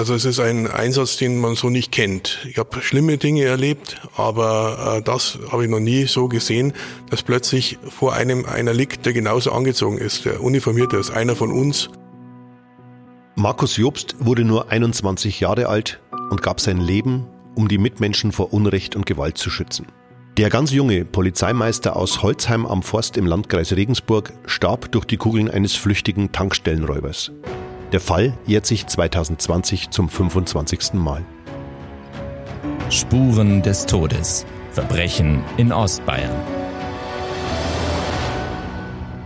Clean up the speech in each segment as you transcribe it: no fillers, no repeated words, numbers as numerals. Also es ist ein Einsatz, den man so nicht kennt. Ich habe schlimme Dinge erlebt, aber das habe ich noch nie so gesehen, dass plötzlich vor einem einer liegt, der genauso angezogen ist, der uniformierte ist, einer von uns. Markus Jobst wurde nur 21 Jahre alt und gab sein Leben, um die Mitmenschen vor Unrecht und Gewalt zu schützen. Der ganz junge Polizeimeister aus Holzheim am Forst im Landkreis Regensburg starb durch die Kugeln eines flüchtigen Tankstellenräubers. Der Fall jährt sich 2020 zum 25. Mal. Spuren des Todes. Verbrechen in Ostbayern.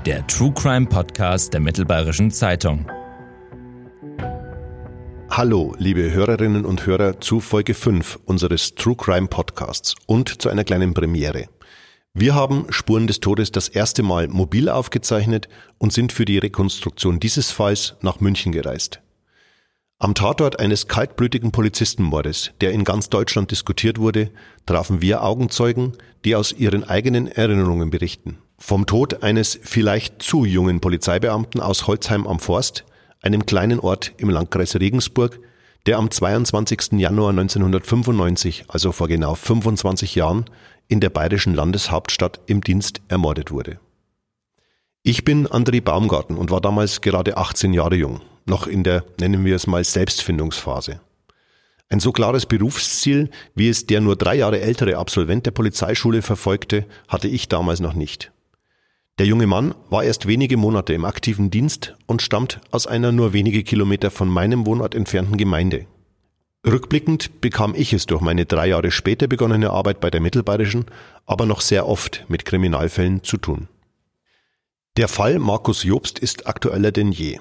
Der True Crime Podcast der Mittelbayerischen Zeitung. Hallo, liebe Hörerinnen und Hörer, zu Folge 5 unseres True Crime Podcasts und zu einer kleinen Premiere. Wir haben Spuren des Todes das erste Mal mobil aufgezeichnet und sind für die Rekonstruktion dieses Falls nach München gereist. Am Tatort eines kaltblütigen Polizistenmordes, der in ganz Deutschland diskutiert wurde, trafen wir Augenzeugen, die aus ihren eigenen Erinnerungen berichten. Vom Tod eines vielleicht zu jungen Polizeibeamten aus Holzheim am Forst, einem kleinen Ort im Landkreis Regensburg, der am 22. Januar 1995, also vor genau 25 Jahren, in der bayerischen Landeshauptstadt im Dienst ermordet wurde. Ich bin André Baumgarten und war damals gerade 18 Jahre jung, noch in der, nennen wir es mal, Selbstfindungsphase. Ein so klares Berufsziel, wie es der nur 3 Jahre ältere Absolvent der Polizeischule verfolgte, hatte ich damals noch nicht. Der junge Mann war erst wenige Monate im aktiven Dienst und stammt aus einer nur wenige Kilometer von meinem Wohnort entfernten Gemeinde. Rückblickend bekam ich es durch meine 3 Jahre später begonnene Arbeit bei der Mittelbayerischen, aber noch sehr oft mit Kriminalfällen zu tun. Der Fall Markus Jobst ist aktueller denn je.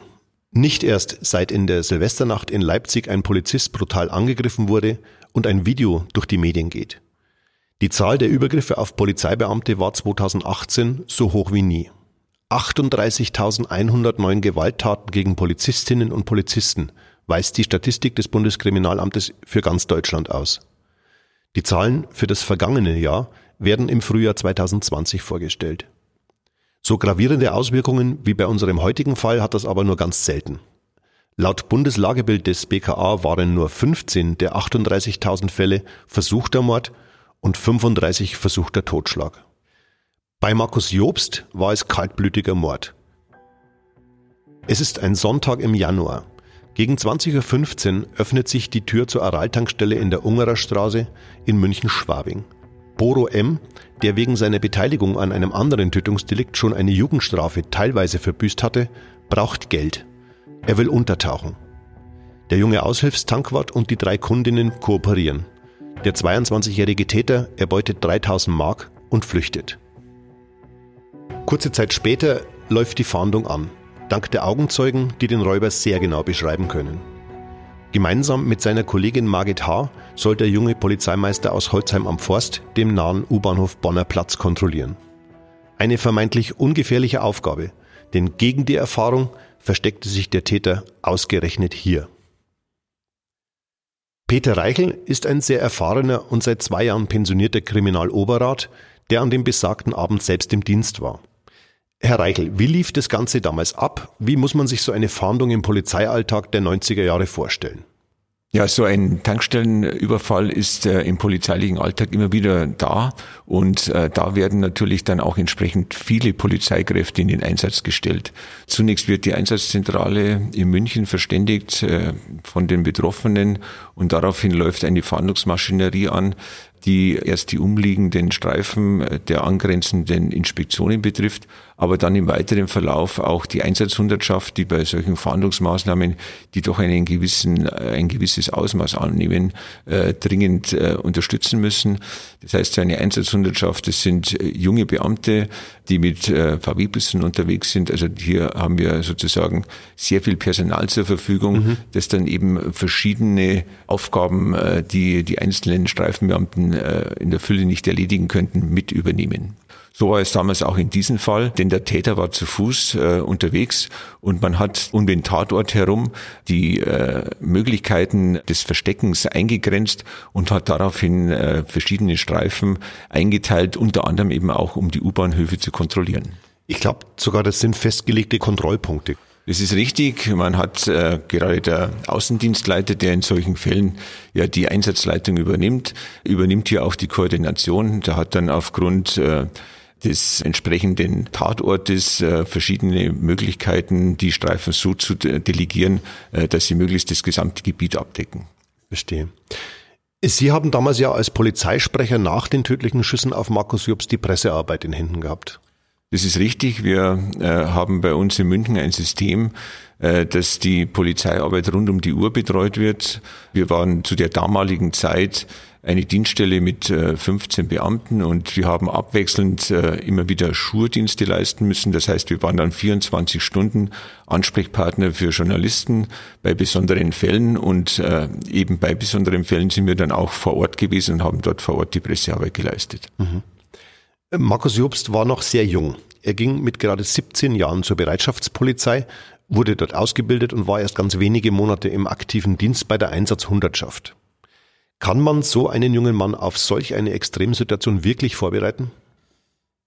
Nicht erst seit in der Silvesternacht in Leipzig ein Polizist brutal angegriffen wurde und ein Video durch die Medien geht. Die Zahl der Übergriffe auf Polizeibeamte war 2018 so hoch wie nie. 38.109 Gewalttaten gegen Polizistinnen und Polizisten weist die Statistik des Bundeskriminalamtes für ganz Deutschland aus. Die Zahlen für das vergangene Jahr werden im Frühjahr 2020 vorgestellt. So gravierende Auswirkungen wie bei unserem heutigen Fall hat das aber nur ganz selten. Laut Bundeslagebild des BKA waren nur 15 der 38.000 Fälle versuchter Mord und 35 versuchter Totschlag. Bei Markus Jobst war es kaltblütiger Mord. Es ist ein Sonntag im Januar. Gegen 20.15 Uhr öffnet sich die Tür zur Aral-Tankstelle in der Ungerer Straße in München-Schwabing. Boro M., der wegen seiner Beteiligung an einem anderen Tötungsdelikt schon eine Jugendstrafe teilweise verbüßt hatte, braucht Geld. Er will untertauchen. Der junge Aushilfstankwart und die 3 Kundinnen kooperieren. Der 22-jährige Täter erbeutet 3.000 Mark und flüchtet. Kurze Zeit später läuft die Fahndung an. Dank der Augenzeugen, die den Räuber sehr genau beschreiben können. Gemeinsam mit seiner Kollegin Margit H. soll der junge Polizeimeister aus Holzheim am Forst dem nahen U-Bahnhof Bonner Platz kontrollieren. Eine vermeintlich ungefährliche Aufgabe, denn gegen die Erfahrung versteckte sich der Täter ausgerechnet hier. Peter Reichel ist ein sehr erfahrener und seit 2 Jahren pensionierter Kriminaloberrat, der an dem besagten Abend selbst im Dienst war. Herr Reichel, wie lief das Ganze damals ab? Wie muss man sich so eine Fahndung im Polizeialltag der 90er Jahre vorstellen? Ja, so ein Tankstellenüberfall ist im polizeilichen Alltag immer wieder da und da werden natürlich dann auch entsprechend viele Polizeikräfte in den Einsatz gestellt. Zunächst wird die Einsatzzentrale in München verständigt von den Betroffenen und daraufhin läuft eine Fahndungsmaschinerie an, die erst die umliegenden Streifen der angrenzenden Inspektionen betrifft, aber dann im weiteren Verlauf auch die Einsatzhundertschaft, die bei solchen Fahndungsmaßnahmen, die doch ein gewisses Ausmaß annehmen, dringend unterstützen müssen. Das heißt, eine Einsatzhundertschaft, das sind junge Beamte, die mit VW-Bussen unterwegs sind. Also hier haben wir sozusagen sehr viel Personal zur Verfügung, das dann eben verschiedene Aufgaben, die die einzelnen Streifenbeamten in der Fülle nicht erledigen könnten, mit übernehmen. So war es damals auch in diesem Fall, denn der Täter war zu Fuß unterwegs und man hat um den Tatort herum die Möglichkeiten des Versteckens eingegrenzt und hat daraufhin verschiedene Streifen eingeteilt, unter anderem eben auch, um die U-Bahnhöfe zu kontrollieren. Ich glaube sogar, das sind festgelegte Kontrollpunkte. Das ist richtig. Man hat gerade der Außendienstleiter, der in solchen Fällen ja die Einsatzleitung übernimmt hier auch die Koordination. Der hat dann aufgrund des entsprechenden Tatortes verschiedene Möglichkeiten, die Streifen so zu delegieren, dass sie möglichst das gesamte Gebiet abdecken. Verstehe. Sie haben damals ja als Polizeisprecher nach den tödlichen Schüssen auf Markus Jobst die Pressearbeit in Händen gehabt. Das ist richtig. Wir haben bei uns in München ein System, dass die Polizeiarbeit rund um die Uhr betreut wird. Wir waren zu der damaligen Zeit eine Dienststelle mit 15 Beamten und wir haben abwechselnd immer wieder Schurdienste leisten müssen. Das heißt, wir waren dann 24 Stunden Ansprechpartner für Journalisten bei besonderen Fällen und eben bei besonderen Fällen sind wir dann auch vor Ort gewesen und haben dort vor Ort die Pressearbeit geleistet. Mhm. Markus Jobst war noch sehr jung. Er ging mit gerade 17 Jahren zur Bereitschaftspolizei, wurde dort ausgebildet und war erst ganz wenige Monate im aktiven Dienst bei der Einsatzhundertschaft. Kann man so einen jungen Mann auf solch eine Extremsituation wirklich vorbereiten?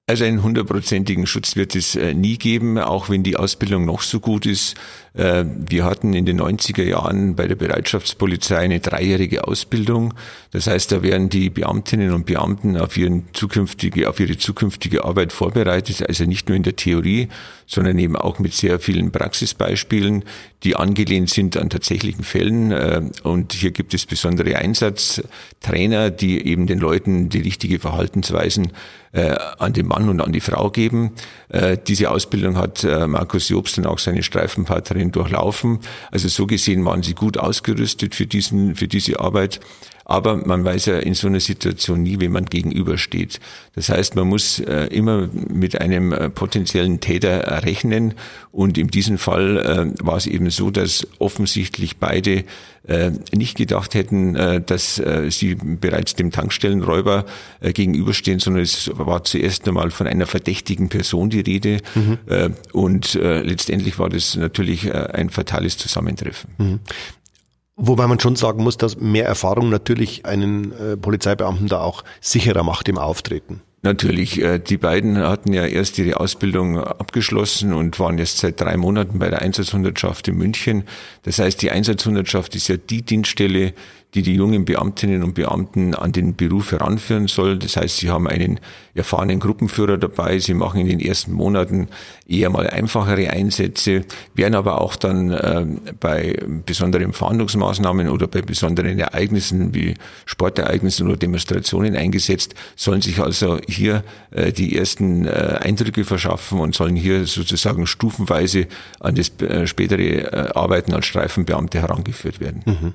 Also einen 100-prozentigen Schutz wird es nie geben, auch wenn die Ausbildung noch so gut ist. Wir hatten in den 90er Jahren bei der Bereitschaftspolizei eine 3-jährige Ausbildung. Das heißt, da werden die Beamtinnen und Beamten auf ihre zukünftige Arbeit vorbereitet. Also nicht nur in der Theorie, sondern eben auch mit sehr vielen Praxisbeispielen, die angelehnt sind an tatsächlichen Fällen. Und hier gibt es besondere Einsatztrainer, die eben den Leuten die richtige Verhaltensweisen an den Mann und an die Frau geben. Diese Ausbildung hat Markus Jobst und auch seine Streifenpartnerin durchlaufen. Also so gesehen waren sie gut ausgerüstet für diese Arbeit. Aber man weiß ja in so einer Situation nie, wem man gegenübersteht. Das heißt, man muss immer mit einem potenziellen Täter rechnen. Und in diesem Fall war es eben so, dass offensichtlich beide nicht gedacht hätten, dass sie bereits dem Tankstellenräuber gegenüberstehen, sondern es war zuerst einmal von einer verdächtigen Person die Rede. Mhm. Und letztendlich war das natürlich ein fatales Zusammentreffen. Mhm. Wobei man schon sagen muss, dass mehr Erfahrung natürlich einen Polizeibeamten da auch sicherer macht im Auftreten. Natürlich. Die beiden hatten ja erst ihre Ausbildung abgeschlossen und waren jetzt seit 3 Monaten bei der Einsatzhundertschaft in München. Das heißt, die Einsatzhundertschaft ist ja die Dienststelle, die jungen Beamtinnen und Beamten an den Beruf heranführen soll. Das heißt, sie haben einen erfahrenen Gruppenführer dabei. Sie machen in den ersten Monaten eher mal einfachere Einsätze, werden aber auch dann bei besonderen Fahndungsmaßnahmen oder bei besonderen Ereignissen wie Sportereignissen oder Demonstrationen eingesetzt, sollen sich also hier die ersten Eindrücke verschaffen und sollen hier sozusagen stufenweise an das spätere Arbeiten als Streifenbeamte herangeführt werden. Mhm.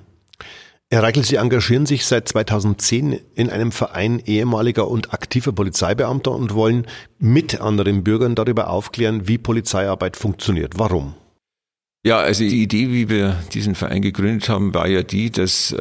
Herr Reichel, Sie engagieren sich seit 2010 in einem Verein ehemaliger und aktiver Polizeibeamter und wollen mit anderen Bürgern darüber aufklären, wie Polizeiarbeit funktioniert. Warum? Ja, also die Idee, wie wir diesen Verein gegründet haben, war ja die, dass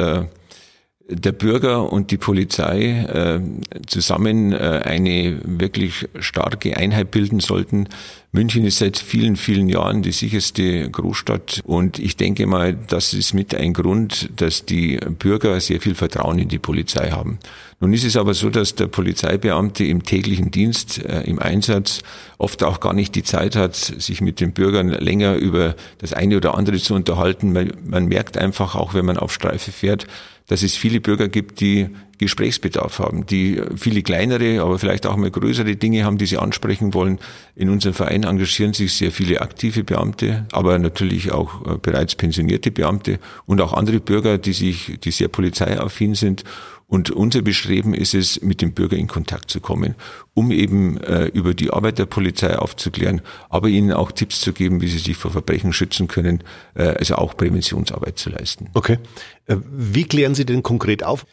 der Bürger und die Polizei zusammen eine wirklich starke Einheit bilden sollten. München ist seit vielen, vielen Jahren die sicherste Großstadt und ich denke mal, das ist mit ein Grund, dass die Bürger sehr viel Vertrauen in die Polizei haben. Nun ist es aber so, dass der Polizeibeamte im täglichen Dienst, im Einsatz oft auch gar nicht die Zeit hat, sich mit den Bürgern länger über das eine oder andere zu unterhalten. Man merkt einfach, auch wenn man auf Streife fährt, dass es viele Bürger gibt, die Gesprächsbedarf haben, die viele kleinere, aber vielleicht auch mal größere Dinge haben, die sie ansprechen wollen. In unserem Verein engagieren sich sehr viele aktive Beamte, aber natürlich auch bereits pensionierte Beamte und auch andere Bürger, die sehr polizeiaffin sind. Und unser Bestreben ist es, mit dem Bürger in Kontakt zu kommen, um eben über die Arbeit der Polizei aufzuklären, aber ihnen auch Tipps zu geben, wie sie sich vor Verbrechen schützen können, also auch Präventionsarbeit zu leisten. Okay. Wie klären Sie denn konkret auf?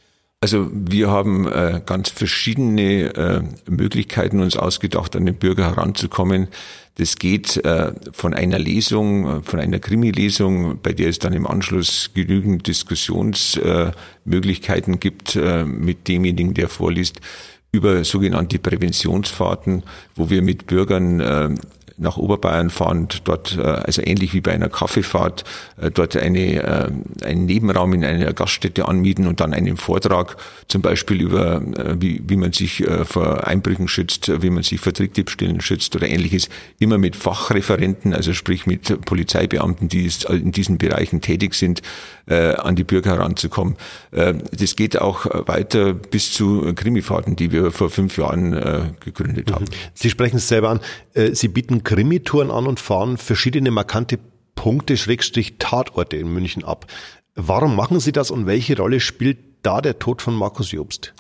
Also wir haben ganz verschiedene Möglichkeiten uns ausgedacht, an den Bürger heranzukommen. Das geht von einer Lesung, von einer Krimi-Lesung, bei der es dann im Anschluss genügend Diskussionsmöglichkeiten gibt mit demjenigen, der vorliest, über sogenannte Präventionsfahrten, wo wir mit Bürgern nach Oberbayern fahren und dort, also ähnlich wie bei einer Kaffeefahrt, dort einen Nebenraum in einer Gaststätte anmieten und dann einen Vortrag zum Beispiel über, wie man sich vor Einbrüchen schützt, wie man sich vor Trickdiebstählen schützt oder ähnliches, immer mit Fachreferenten, also sprich mit Polizeibeamten, die in diesen Bereichen tätig sind, an die Bürger heranzukommen. Das geht auch weiter bis zu Krimifahrten, die wir vor 5 Jahren gegründet haben. Sie sprechen es selber an. Sie bieten Krimitouren an und fahren verschiedene markante Punkte, Tatorte in München ab. Warum machen Sie das und welche Rolle spielt da der Tod von Markus Jobst?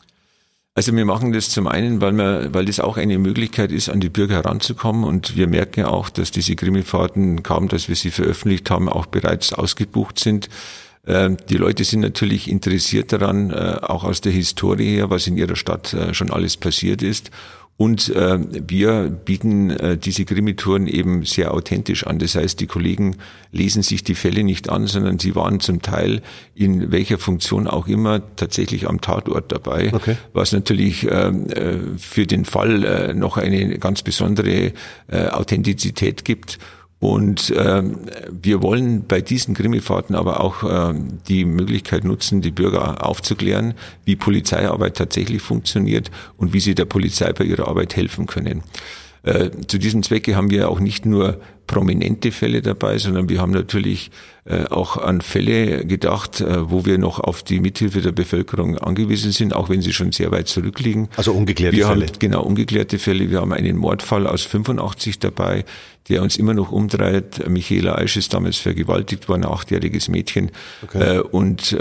Also wir machen das zum einen, weil das auch eine Möglichkeit ist, an die Bürger heranzukommen. Und wir merken auch, dass diese Krimifahrten, kaum dass wir sie veröffentlicht haben, auch bereits ausgebucht sind. Die Leute sind natürlich interessiert daran, auch aus der Historie her, was in ihrer Stadt schon alles passiert ist. Und wir bieten diese Krimitouren eben sehr authentisch an. Das heißt, die Kollegen lesen sich die Fälle nicht an, sondern sie waren zum Teil in welcher Funktion auch immer tatsächlich am Tatort dabei, okay. Was natürlich für den Fall noch eine ganz besondere Authentizität gibt. Und wir wollen bei diesen Krimifahrten aber auch die Möglichkeit nutzen, die Bürger aufzuklären, wie Polizeiarbeit tatsächlich funktioniert und wie sie der Polizei bei ihrer Arbeit helfen können. Zu diesem Zwecke haben wir auch nicht nur prominente Fälle dabei, sondern wir haben natürlich auch an Fälle gedacht, wo wir noch auf die Mithilfe der Bevölkerung angewiesen sind, auch wenn sie schon sehr weit zurückliegen. Also ungeklärte Fälle. Genau, ungeklärte Fälle. Wir haben einen Mordfall aus 85 dabei, der uns immer noch umtreibt. Michaela Eisch ist damals vergewaltigt worden, ein 8-jähriges Mädchen, okay. und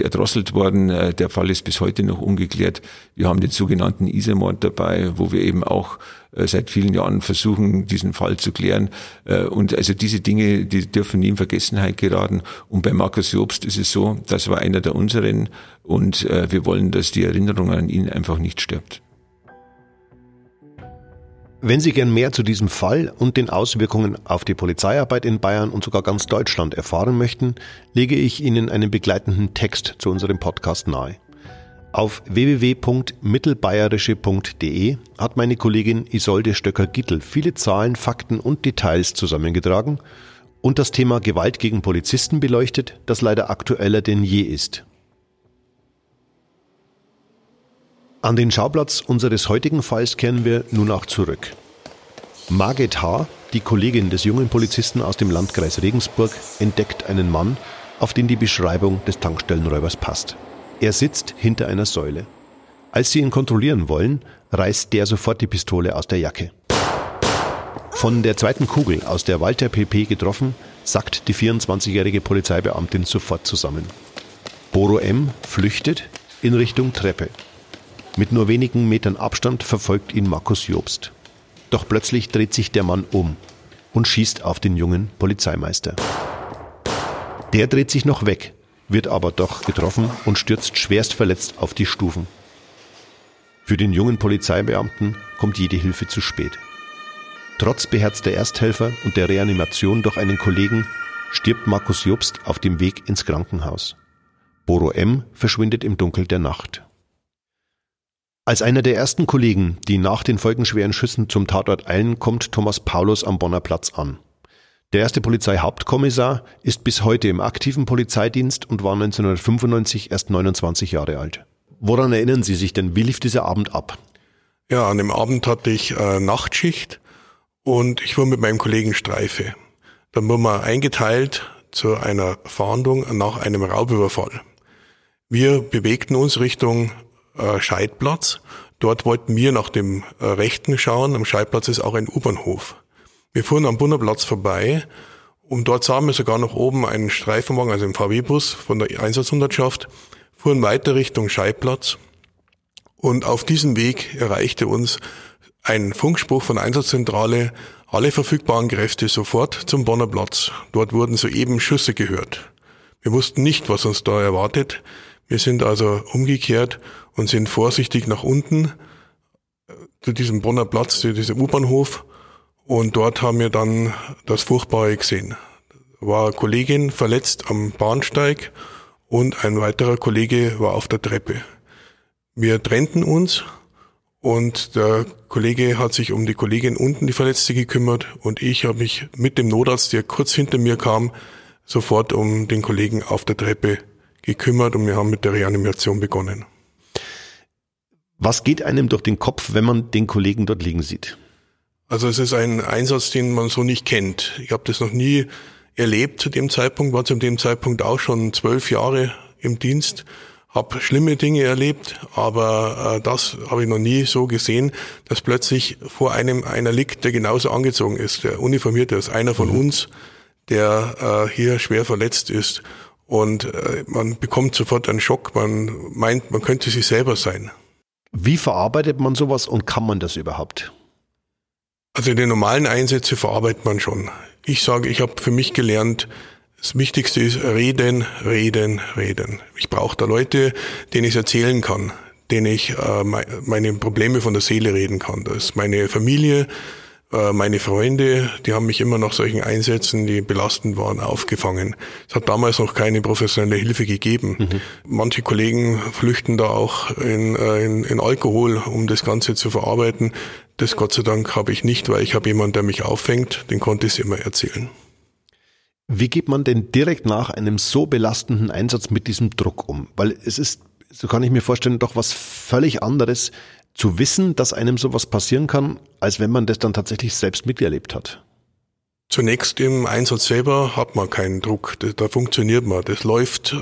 erdrosselt worden. Der Fall ist bis heute noch ungeklärt. Wir haben den sogenannten Isermord dabei, wo wir eben auch seit vielen Jahren versuchen, diesen Fall zu klären. Und also diese Dinge, die dürfen nie in Vergessenheit geraten. Und bei Markus Jobst ist es so, das war einer der unseren und wir wollen, dass die Erinnerung an ihn einfach nicht stirbt. Wenn Sie gern mehr zu diesem Fall und den Auswirkungen auf die Polizeiarbeit in Bayern und sogar ganz Deutschland erfahren möchten, lege ich Ihnen einen begleitenden Text zu unserem Podcast nahe. Auf www.mittelbayerische.de hat meine Kollegin Isolde Stöcker-Gittel viele Zahlen, Fakten und Details zusammengetragen und das Thema Gewalt gegen Polizisten beleuchtet, das leider aktueller denn je ist. An den Schauplatz unseres heutigen Falls kehren wir nun auch zurück. Margit H., die Kollegin des jungen Polizisten aus dem Landkreis Regensburg, entdeckt einen Mann, auf den die Beschreibung des Tankstellenräubers passt. Er sitzt hinter einer Säule. Als sie ihn kontrollieren wollen, reißt der sofort die Pistole aus der Jacke. Von der zweiten Kugel aus der Walter PP getroffen, sackt die 24-jährige Polizeibeamtin sofort zusammen. Boro M. flüchtet in Richtung Treppe. Mit nur wenigen Metern Abstand verfolgt ihn Markus Jobst. Doch plötzlich dreht sich der Mann um und schießt auf den jungen Polizeimeister. Der dreht sich noch weg, wird aber doch getroffen und stürzt schwerst verletzt auf die Stufen. Für den jungen Polizeibeamten kommt jede Hilfe zu spät. Trotz beherzter Ersthelfer und der Reanimation durch einen Kollegen stirbt Markus Jobst auf dem Weg ins Krankenhaus. Boro M. verschwindet im Dunkel der Nacht. Als einer der ersten Kollegen, die nach den folgenschweren Schüssen zum Tatort eilen, kommt Thomas Paulus am Bonner Platz an. Der erste Polizeihauptkommissar ist bis heute im aktiven Polizeidienst und war 1995 erst 29 Jahre alt. Woran erinnern Sie sich denn? Wie lief dieser Abend ab? Ja, an dem Abend hatte ich Nachtschicht und ich war mit meinem Kollegen Streife. Dann wurden wir eingeteilt zu einer Fahndung nach einem Raubüberfall. Wir bewegten uns Richtung Scheidplatz. Dort wollten wir nach dem Rechten schauen. Am Scheidplatz ist auch ein U-Bahnhof. Wir fuhren am Bonner Platz vorbei und dort sahen wir sogar noch oben einen Streifenwagen, also einen VW-Bus von der Einsatzhundertschaft, fuhren weiter Richtung Scheidplatz und auf diesem Weg erreichte uns ein Funkspruch von der Einsatzzentrale, alle verfügbaren Kräfte sofort zum Bonner Platz. Dort wurden soeben Schüsse gehört. Wir wussten nicht, was uns da erwartet. Wir sind also umgekehrt und sind vorsichtig nach unten zu diesem Bonner Platz, zu diesem U-Bahnhof. Und dort haben wir dann das Furchtbare gesehen. War eine Kollegin verletzt am Bahnsteig und ein weiterer Kollege war auf der Treppe. Wir trennten uns Und der Kollege hat sich um die Kollegin unten, die Verletzte, gekümmert, und ich habe mich mit dem Notarzt, der kurz hinter mir kam, sofort um den Kollegen auf der Treppe gekümmert, und wir haben mit der Reanimation begonnen. Was geht einem durch den Kopf, wenn man den Kollegen dort liegen sieht? Also es ist ein Einsatz, den man so nicht kennt. Ich habe das noch nie erlebt zu dem Zeitpunkt, war zu dem Zeitpunkt auch schon 12 Jahre im Dienst, habe schlimme Dinge erlebt, aber das habe ich noch nie so gesehen, dass plötzlich vor einem einer liegt, der genauso angezogen ist, der Uniformierte ist, einer von uns, der hier schwer verletzt ist. Und man bekommt sofort einen Schock, man meint, man könnte sich selber sein. Wie verarbeitet man sowas und kann man das überhaupt? Also die normalen Einsätze verarbeitet man schon. Ich sage, ich habe für mich gelernt, das Wichtigste ist reden, reden, reden. Ich brauche da Leute, denen ich es erzählen kann, denen ich meine Probleme von der Seele reden kann. Das ist meine Familie, meine Freunde, die haben mich immer nach solchen Einsätzen, die belastend waren, aufgefangen. Es hat damals noch keine professionelle Hilfe gegeben. Manche Kollegen flüchten da auch in Alkohol, um das Ganze zu verarbeiten. Das Gott sei Dank habe ich nicht, weil ich habe jemanden, der mich auffängt, den konnte ich es immer erzählen. Wie geht man denn direkt nach einem so belastenden Einsatz mit diesem Druck um? Weil es ist, so kann ich mir vorstellen, doch was völlig anderes zu wissen, dass einem sowas passieren kann, als wenn man das dann tatsächlich selbst miterlebt hat. Zunächst im Einsatz selber hat man keinen Druck, da funktioniert man, das läuft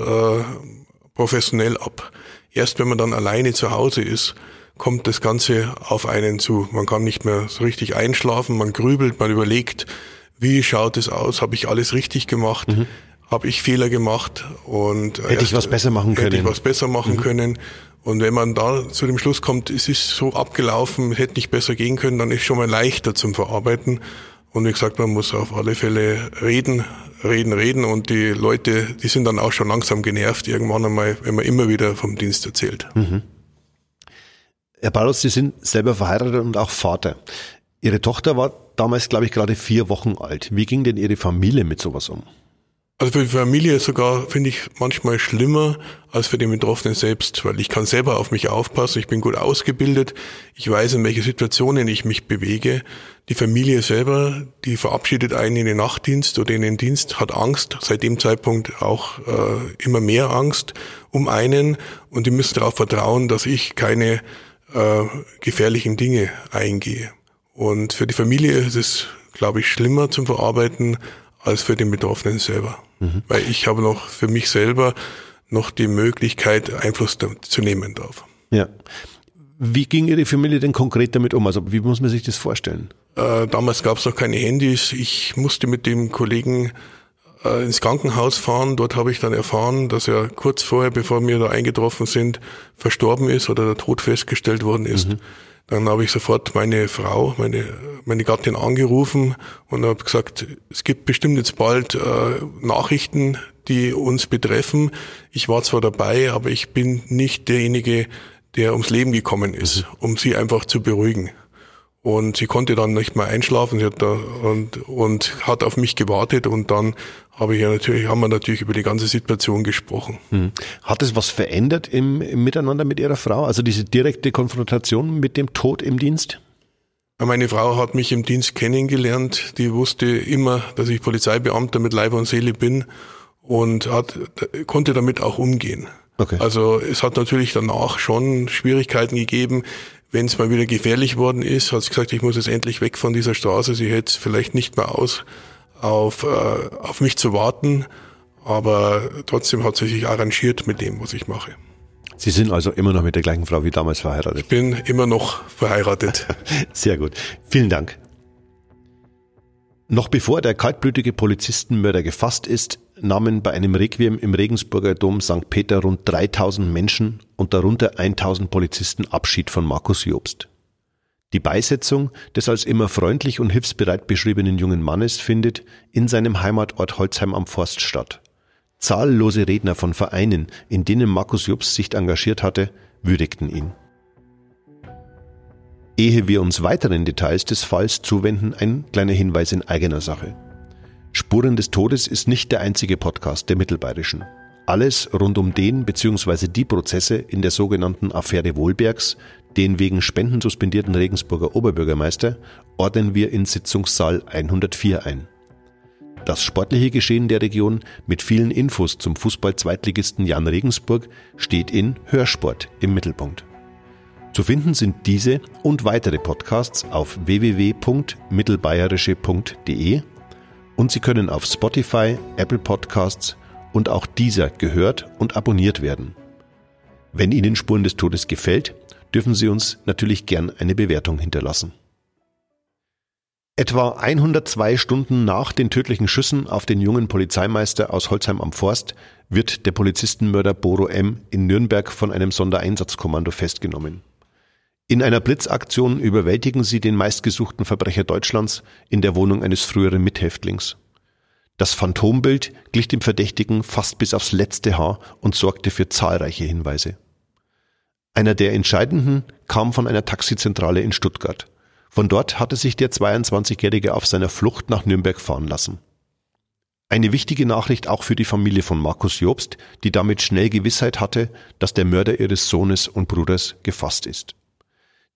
professionell ab. Erst wenn man dann alleine zu Hause ist, kommt das Ganze auf einen zu. Man kann nicht mehr so richtig einschlafen, man grübelt, man überlegt, wie schaut es aus? Habe ich alles richtig gemacht? Habe ich Fehler gemacht? Und hätte ich was besser machen können? Und wenn man da zu dem Schluss kommt, es ist so abgelaufen, es hätte nicht besser gehen können, dann ist schon mal leichter zum Verarbeiten. Und wie gesagt, man muss auf alle Fälle reden, reden, reden. Und die Leute, die sind dann auch schon langsam genervt irgendwann einmal, wenn man immer wieder vom Dienst erzählt. Herr Paulus, Sie sind selber verheiratet und auch Vater. Ihre Tochter war damals, glaube ich, gerade 4 Wochen alt. Wie ging denn Ihre Familie mit sowas um? Also für die Familie sogar, finde ich, manchmal schlimmer als für den Betroffenen selbst, weil ich kann selber auf mich aufpassen, ich bin gut ausgebildet, ich weiß, in welche Situationen ich mich bewege. Die Familie selber, die verabschiedet einen in den Nachtdienst oder in den Dienst, hat Angst, seit dem Zeitpunkt auch immer mehr Angst um einen, und die müssen darauf vertrauen, dass ich keine gefährlichen Dinge eingehe. Und für die Familie ist es, glaube ich, schlimmer zum Verarbeiten als für den Betroffenen selber. Weil ich habe noch für mich selber noch die Möglichkeit, Einfluss zu nehmen darauf. Ja. Wie ging Ihre Familie denn konkret damit um? Also wie muss man sich das vorstellen? Damals gab es noch keine Handys. Ich musste mit dem Kollegen ins Krankenhaus fahren. Dort habe ich dann erfahren, dass er kurz vorher, bevor wir da eingetroffen sind, verstorben ist oder der Tod festgestellt worden ist. Dann habe ich sofort meine Frau, meine Gattin angerufen und habe gesagt, es gibt bestimmt jetzt bald Nachrichten, die uns betreffen. Ich war zwar dabei, aber ich bin nicht derjenige, der ums Leben gekommen ist, um sie einfach zu beruhigen. Und sie konnte dann nicht mehr einschlafen, sie hat da und hat auf mich gewartet, und dann haben wir natürlich über die ganze Situation gesprochen. Hat es was verändert im Miteinander mit Ihrer Frau? Also diese direkte Konfrontation mit dem Tod im Dienst? Meine Frau hat mich im Dienst kennengelernt, die wusste immer, dass ich Polizeibeamter mit Leib und Seele bin, und konnte damit auch umgehen. Okay. Also es hat natürlich danach schon Schwierigkeiten gegeben. Wenn es mal wieder gefährlich worden ist, hat sie gesagt, ich muss jetzt endlich weg von dieser Straße. Sie hält es vielleicht nicht mehr aus, auf mich zu warten. Aber trotzdem hat sie sich arrangiert mit dem, was ich mache. Sie sind also immer noch mit der gleichen Frau wie damals verheiratet? Ich bin immer noch verheiratet. Sehr gut. Vielen Dank. Noch bevor der kaltblütige Polizistenmörder gefasst ist, nahmen bei einem Requiem im Regensburger Dom St. Peter rund 3000 Menschen und darunter 1000 Polizisten Abschied von Markus Jobst. Die Beisetzung des als immer freundlich und hilfsbereit beschriebenen jungen Mannes findet in seinem Heimatort Holzheim am Forst statt. Zahllose Redner von Vereinen, in denen Markus Jobst sich engagiert hatte, würdigten ihn. Ehe wir uns weiteren Details des Falls zuwenden, ein kleiner Hinweis in eigener Sache. Spuren des Todes ist nicht der einzige Podcast der Mittelbayerischen. Alles rund um den bzw. die Prozesse in der sogenannten Affäre Wohlbergs, Den wegen Spenden suspendierten Regensburger Oberbürgermeister ordnen wir in Sitzungssaal 104 ein. Das sportliche Geschehen der Region mit vielen Infos zum Fußball-Zweitligisten Jan Regensburg steht in Hörsport im Mittelpunkt. Zu finden sind diese und weitere Podcasts auf www.mittelbayerische.de und Sie können auf Spotify, Apple Podcasts und auch Deezer gehört und abonniert werden. Wenn Ihnen Spuren des Todes gefällt, dürfen Sie uns natürlich gern eine Bewertung hinterlassen. Etwa 102 Stunden nach den tödlichen Schüssen auf den jungen Polizeimeister aus Holzheim am Forst wird der Polizistenmörder Boro M. in Nürnberg von einem Sondereinsatzkommando festgenommen. In einer Blitzaktion überwältigen sie den meistgesuchten Verbrecher Deutschlands in der Wohnung eines früheren Mithäftlings. Das Phantombild glich dem Verdächtigen fast bis aufs letzte Haar und sorgte für zahlreiche Hinweise. Einer der entscheidenden kam von einer Taxizentrale in Stuttgart. Von dort hatte sich der 22-Jährige auf seiner Flucht nach Nürnberg fahren lassen. Eine wichtige Nachricht auch für die Familie von Markus Jobst, die damit schnell Gewissheit hatte, dass der Mörder ihres Sohnes und Bruders gefasst ist.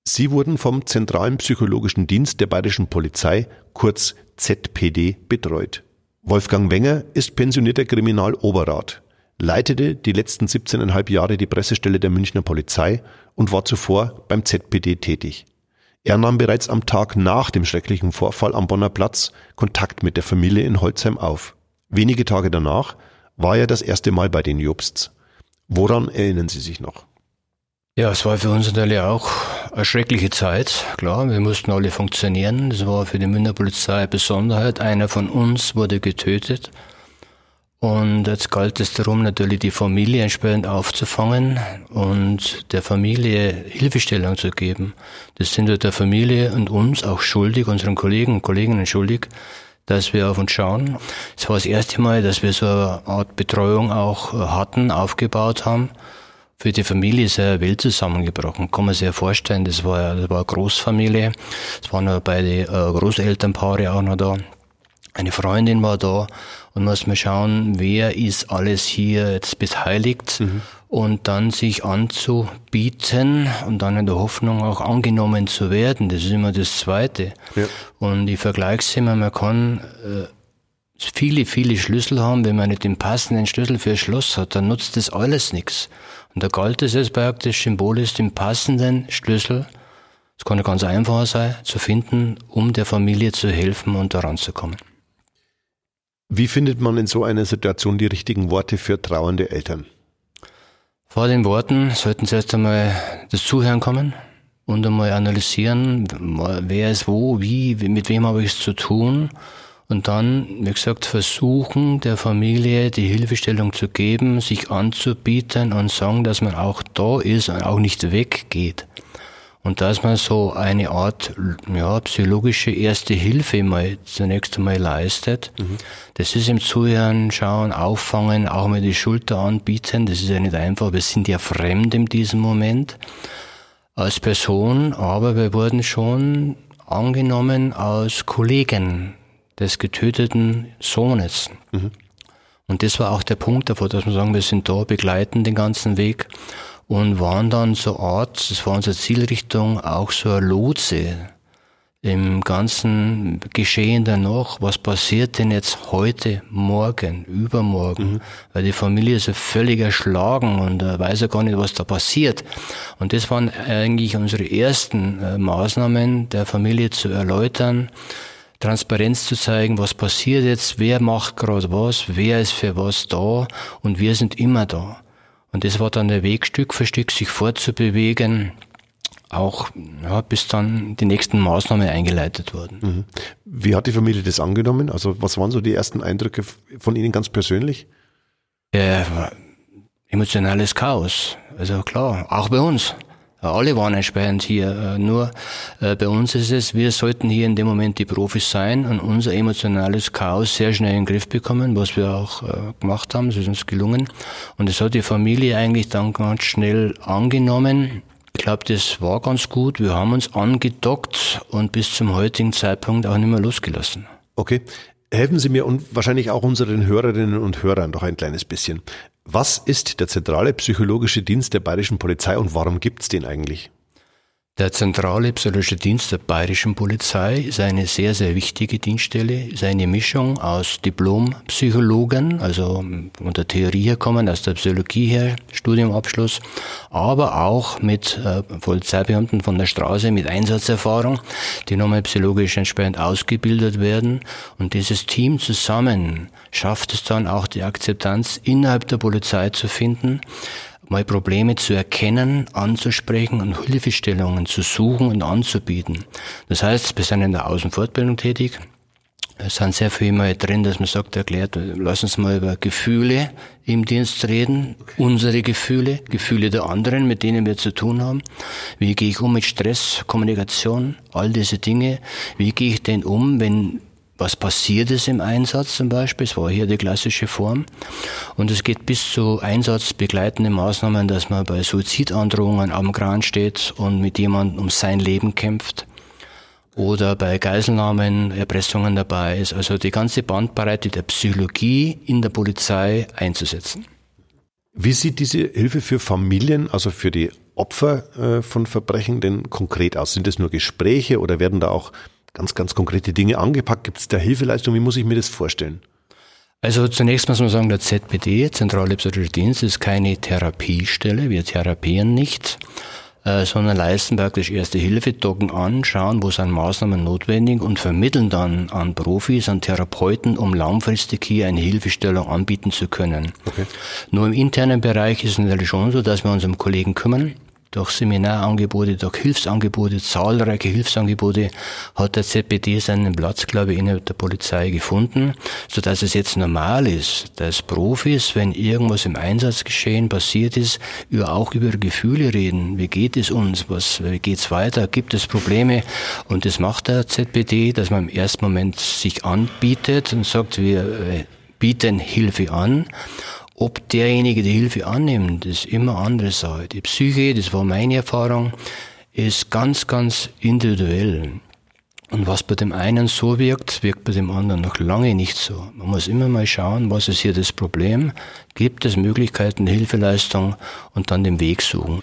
Sie wurden vom Zentralen Psychologischen Dienst der Bayerischen Polizei, kurz ZPD, betreut. Wolfgang Wenger ist pensionierter Kriminaloberrat, leitete die letzten 17,5 Jahre die Pressestelle der Münchner Polizei und war zuvor beim ZPD tätig. Er nahm bereits am Tag nach dem schrecklichen Vorfall am Bonner Platz Kontakt mit der Familie in Holzheim auf. Wenige Tage danach war er das erste Mal bei den Jobsts. Woran erinnern Sie sich noch? Ja, es war für uns natürlich auch eine schreckliche Zeit. Klar, wir mussten alle funktionieren. Das war für die Münchner Polizei eine Besonderheit. Einer von uns wurde getötet. Und jetzt galt es darum, natürlich die Familie entsprechend aufzufangen und der Familie Hilfestellung zu geben. Das sind wir der Familie und uns auch schuldig, unseren Kollegen und Kolleginnen schuldig, dass wir auf uns schauen. Es war das erste Mal, dass wir so eine Art Betreuung auch hatten, aufgebaut haben. Für die Familie ist ja Welt zusammengebrochen, kann man sich ja vorstellen. Das war eine Großfamilie, es waren ja beide Großelternpaare auch noch da. Eine Freundin war da und muss man schauen, wer ist alles hier jetzt beteiligt und dann sich anzubieten und dann in der Hoffnung auch angenommen zu werden. Das ist immer das Zweite. Ja. Und ich vergleiche es immer, man kann viele, viele Schlüssel haben, wenn man nicht den passenden Schlüssel für ein Schloss hat, dann nutzt das alles nichts. Und da galt es jetzt praktisch symbolisch, den passenden Schlüssel, es kann ja ganz einfach sein, zu finden, um der Familie zu helfen und da ranzukommen. Wie findet man in so einer Situation die richtigen Worte für trauernde Eltern? Vor den Worten sollten zuerst einmal das Zuhören kommen und einmal analysieren, wer ist wo, wie, mit wem habe ich es zu tun. Und dann, wie gesagt, versuchen, der Familie die Hilfestellung zu geben, sich anzubieten und sagen, dass man auch da ist und auch nicht weggeht. Und dass man so eine Art, ja, psychologische Erste Hilfe mal zunächst einmal leistet. Das ist im Zuhören, Schauen, Auffangen, auch mal die Schulter anbieten. Das ist ja nicht einfach. Wir sind ja fremd in diesem Moment als Person, aber wir wurden schon angenommen als Kollegen des getöteten Sohnes. Und das war auch der Punkt davor, dass wir sagen, wir sind da, begleiten den ganzen Weg. Und waren dann so eine Art, das war unsere Zielrichtung, auch so eine Lotse im ganzen Geschehen danach. Was passiert denn jetzt heute, morgen, übermorgen? Weil die Familie ist ja völlig erschlagen und weiß ja gar nicht, was da passiert. Und das waren eigentlich unsere ersten Maßnahmen, der Familie zu erläutern, Transparenz zu zeigen, was passiert jetzt, wer macht gerade was, wer ist für was da und wir sind immer da. Und das war dann der Weg, Stück für Stück sich fortzubewegen, auch ja, bis dann die nächsten Maßnahmen eingeleitet wurden. Wie hat die Familie das angenommen? Also was waren so die ersten Eindrücke von Ihnen ganz persönlich? Emotionales Chaos, also klar, auch bei uns. Alle waren entsprechend hier, nur bei uns ist es, wir sollten hier in dem Moment die Profis sein und unser emotionales Chaos sehr schnell in den Griff bekommen, was wir auch gemacht haben, es ist uns gelungen. Und das hat die Familie eigentlich dann ganz schnell angenommen. Ich glaube, das war ganz gut, wir haben uns angedockt und bis zum heutigen Zeitpunkt auch nicht mehr losgelassen. Okay, helfen Sie mir und wahrscheinlich auch unseren Hörerinnen und Hörern doch ein kleines bisschen. Was ist der Zentrale Psychologische Dienst der Bayerischen Polizei und warum gibt's den eigentlich? Der zentrale psychologische Dienst der bayerischen Polizei ist eine sehr, sehr wichtige Dienststelle, ist eine Mischung aus Diplompsychologen, also von der Theorie her kommen, aus der Psychologie her, Studiumabschluss, aber auch mit Polizeibeamten von der Straße mit Einsatzerfahrung, die nochmal psychologisch entsprechend ausgebildet werden. Und dieses Team zusammen schafft es dann auch, die Akzeptanz innerhalb der Polizei zu finden, mal Probleme zu erkennen, anzusprechen und Hilfestellungen zu suchen und anzubieten. Das heißt, wir sind in der Außenfortbildung tätig. Es sind sehr viele mal drin, dass man sagt, erklärt, lass uns mal über Gefühle im Dienst reden, unsere Gefühle, Gefühle der anderen, mit denen wir zu tun haben. Wie gehe ich um mit Stress, Kommunikation, all diese Dinge? Wie gehe ich denn um, wenn was passiert ist im Einsatz zum Beispiel? Es war hier die klassische Form. Und es geht bis zu einsatzbegleitenden Maßnahmen, dass man bei Suizidandrohungen am Kran steht und mit jemandem um sein Leben kämpft. Oder bei Geiselnahmen, Erpressungen dabei ist. Also die ganze Bandbreite der Psychologie in der Polizei einzusetzen. Wie sieht diese Hilfe für Familien, also für die Opfer von Verbrechen denn konkret aus? Sind das nur Gespräche oder werden da auch ganz, ganz konkrete Dinge angepackt? Gibt es da Hilfeleistung? Wie muss ich mir das vorstellen? Also zunächst muss man sagen, der ZPD, Zentrale Psychologische Dienst, ist keine Therapiestelle. Wir therapieren nicht, sondern leisten praktisch erste Hilfe, docken an, schauen, wo sind Maßnahmen notwendig und vermitteln dann an Profis, an Therapeuten, um langfristig hier eine Hilfestellung anbieten zu können. Okay. Nur im internen Bereich ist es natürlich schon so, dass wir uns um Kollegen kümmern. Durch Seminarangebote, durch Hilfsangebote, zahlreiche Hilfsangebote hat der ZPD seinen Platz, glaube ich, innerhalb der Polizei gefunden, sodass es jetzt normal ist, dass Profis, wenn irgendwas im Einsatzgeschehen passiert ist, auch über Gefühle reden. Wie geht es uns? Wie geht's weiter? Gibt es Probleme? Und das macht der ZPD, dass man im ersten Moment sich anbietet und sagt, wir bieten Hilfe an. Ob derjenige die Hilfe annimmt, ist immer andere Sache. Die Psyche, das war meine Erfahrung, ist ganz, ganz individuell. Und was bei dem einen so wirkt, wirkt bei dem anderen noch lange nicht so. Man muss immer mal schauen, was ist hier das Problem, gibt es Möglichkeiten, Hilfeleistung und dann den Weg suchen.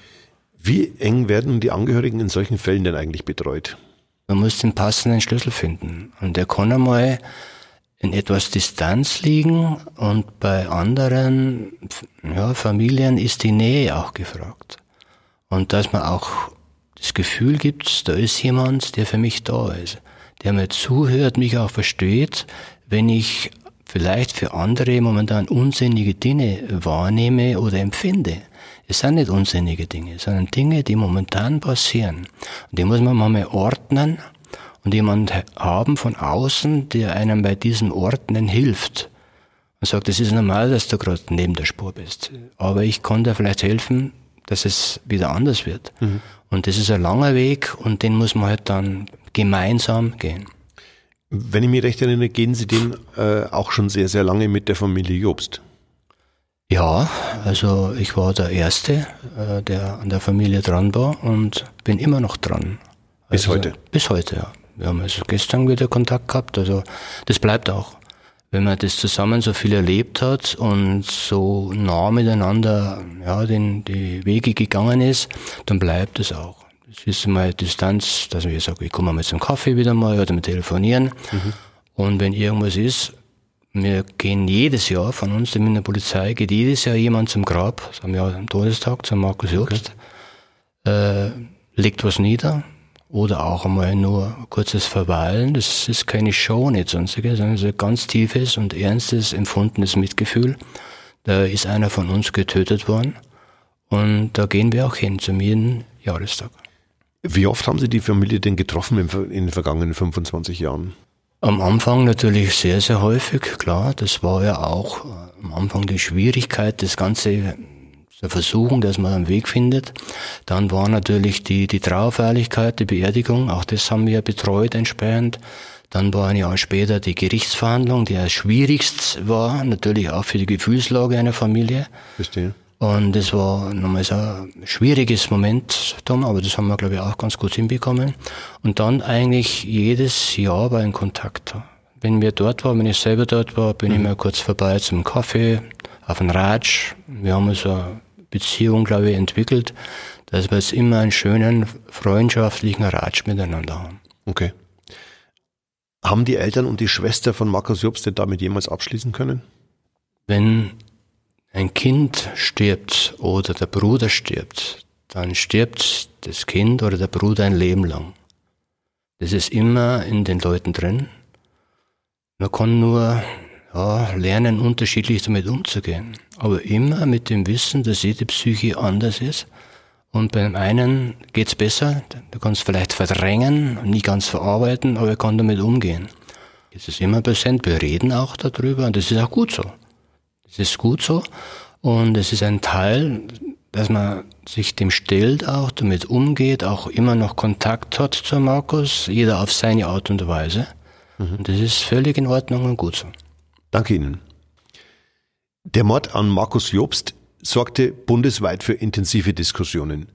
Wie eng werden die Angehörigen in solchen Fällen denn eigentlich betreut? Man muss den passenden Schlüssel finden. Und der kann einmal in etwas Distanz liegen und bei anderen Familien ist die Nähe auch gefragt. Und dass man auch das Gefühl gibt, da ist jemand, der für mich da ist, der mir zuhört, mich auch versteht, wenn ich vielleicht für andere momentan unsinnige Dinge wahrnehme oder empfinde. Es sind nicht unsinnige Dinge, sondern Dinge, die momentan passieren. Und die muss man mal ordnen. Und jemand haben von außen, der einem bei diesem Ordnen hilft. Und sagt, es ist normal, dass du gerade neben der Spur bist. Aber ich kann dir vielleicht helfen, dass es wieder anders wird. Mhm. Und das ist ein langer Weg und den muss man halt dann gemeinsam gehen. Wenn ich mich recht erinnere, gehen Sie den auch schon sehr, sehr lange mit der Familie Jobst. Ja, also ich war der Erste, der an der Familie dran war und bin immer noch dran. Also, bis heute? Bis heute, ja. Wir haben also gestern wieder Kontakt gehabt, also das bleibt auch. Wenn man das zusammen so viel erlebt hat und so nah miteinander die Wege gegangen ist, dann bleibt es auch. Das ist mal Distanz, dass ich sage, ich komme mal zum Kaffee wieder mal oder wir telefonieren. Mhm. Und wenn irgendwas ist, wir gehen jedes Jahr von uns, in der Polizei, geht jedes Jahr jemand zum Grab, das haben wir am Todestag, zum Markus Jobst, legt was nieder. Oder auch einmal nur ein kurzes Verweilen. Das ist keine Show, nicht sonstiges, sondern es ist ein ganz tiefes und ernstes, empfundenes Mitgefühl. Da ist einer von uns getötet worden und da gehen wir auch hin, zum jeden Jahrestag. Wie oft haben Sie die Familie denn getroffen in den vergangenen 25 Jahren? Am Anfang natürlich sehr, sehr häufig, klar. Das war ja auch am Anfang die Schwierigkeit, das Ganze der Versuchung, dass man einen Weg findet. Dann war natürlich die Trauerfeierlichkeit, die Beerdigung, auch das haben wir betreut entsprechend. Dann war ein Jahr später die Gerichtsverhandlung, die als schwierigst war, natürlich auch für die Gefühlslage einer Familie. Verstehe. Und das war nochmal so ein schwieriges Moment, Tom, aber das haben wir, glaube ich, auch ganz gut hinbekommen. Und dann eigentlich jedes Jahr war ein Kontakt. Wenn wir dort waren, wenn ich selber dort war, bin ich mal kurz vorbei zum Kaffee, auf den Ratsch. Wir haben so Beziehung, glaube ich, entwickelt, dass wir jetzt immer einen schönen, freundschaftlichen Ratsch miteinander haben. Okay. Haben die Eltern und die Schwester von Markus Jobst denn damit jemals abschließen können? Wenn ein Kind stirbt oder der Bruder stirbt, dann stirbt das Kind oder der Bruder ein Leben lang. Das ist immer in den Leuten drin. Man kann nur lernen, unterschiedlich damit umzugehen. Aber immer mit dem Wissen, dass jede Psyche anders ist. Und beim einen geht's besser, du kannst vielleicht verdrängen, nie ganz verarbeiten, aber er kann damit umgehen. Es ist immer präsent, wir reden auch darüber und das ist auch gut so. Das ist gut so und es ist ein Teil, dass man sich dem stellt auch, damit umgeht, auch immer noch Kontakt hat zu Markus, jeder auf seine Art und Weise. Mhm. Und das ist völlig in Ordnung und gut so. Danke Ihnen. Der Mord an Markus Jobst sorgte bundesweit für intensive Diskussionen.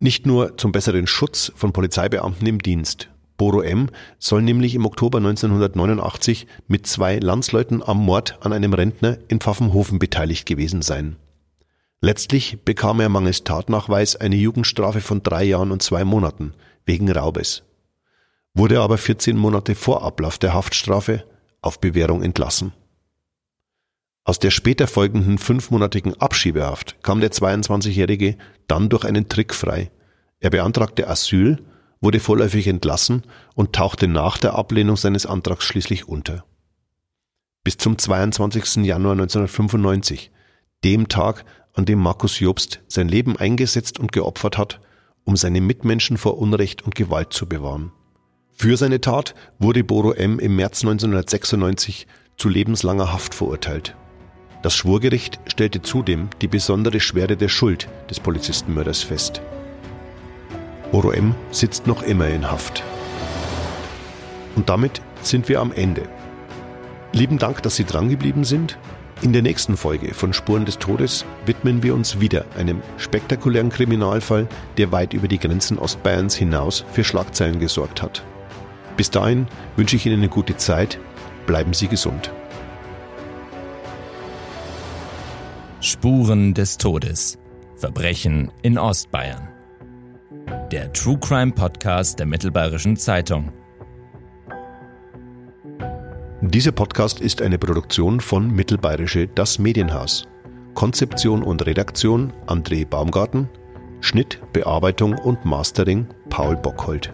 Nicht nur zum besseren Schutz von Polizeibeamten im Dienst. Boro M. soll nämlich im Oktober 1989 mit 2 Landsleuten am Mord an einem Rentner in Pfaffenhofen beteiligt gewesen sein. Letztlich bekam er mangels Tatnachweis eine Jugendstrafe von 3 Jahren und 2 Monaten wegen Raubes, wurde aber 14 Monate vor Ablauf der Haftstrafe auf Bewährung entlassen. Aus der später folgenden 5-monatigen Abschiebehaft kam der 22-Jährige dann durch einen Trick frei. Er beantragte Asyl, wurde vorläufig entlassen und tauchte nach der Ablehnung seines Antrags schließlich unter. Bis zum 22. Januar 1995, dem Tag, an dem Markus Jobst sein Leben eingesetzt und geopfert hat, um seine Mitmenschen vor Unrecht und Gewalt zu bewahren. Für seine Tat wurde Boro M. im März 1996 zu lebenslanger Haft verurteilt. Das Schwurgericht stellte zudem die besondere Schwere der Schuld des Polizistenmörders fest. Boro M. sitzt noch immer in Haft. Und damit sind wir am Ende. Lieben Dank, dass Sie drangeblieben sind. In der nächsten Folge von Spuren des Todes widmen wir uns wieder einem spektakulären Kriminalfall, der weit über die Grenzen Ostbayerns hinaus für Schlagzeilen gesorgt hat. Bis dahin wünsche ich Ihnen eine gute Zeit. Bleiben Sie gesund. Spuren des Todes. Verbrechen in Ostbayern. Der True Crime Podcast der Mittelbayerischen Zeitung. Dieser Podcast ist eine Produktion von Mittelbayerische Das Medienhaus. Konzeption und Redaktion André Baumgarten. Schnitt, Bearbeitung und Mastering Paul Bockhold.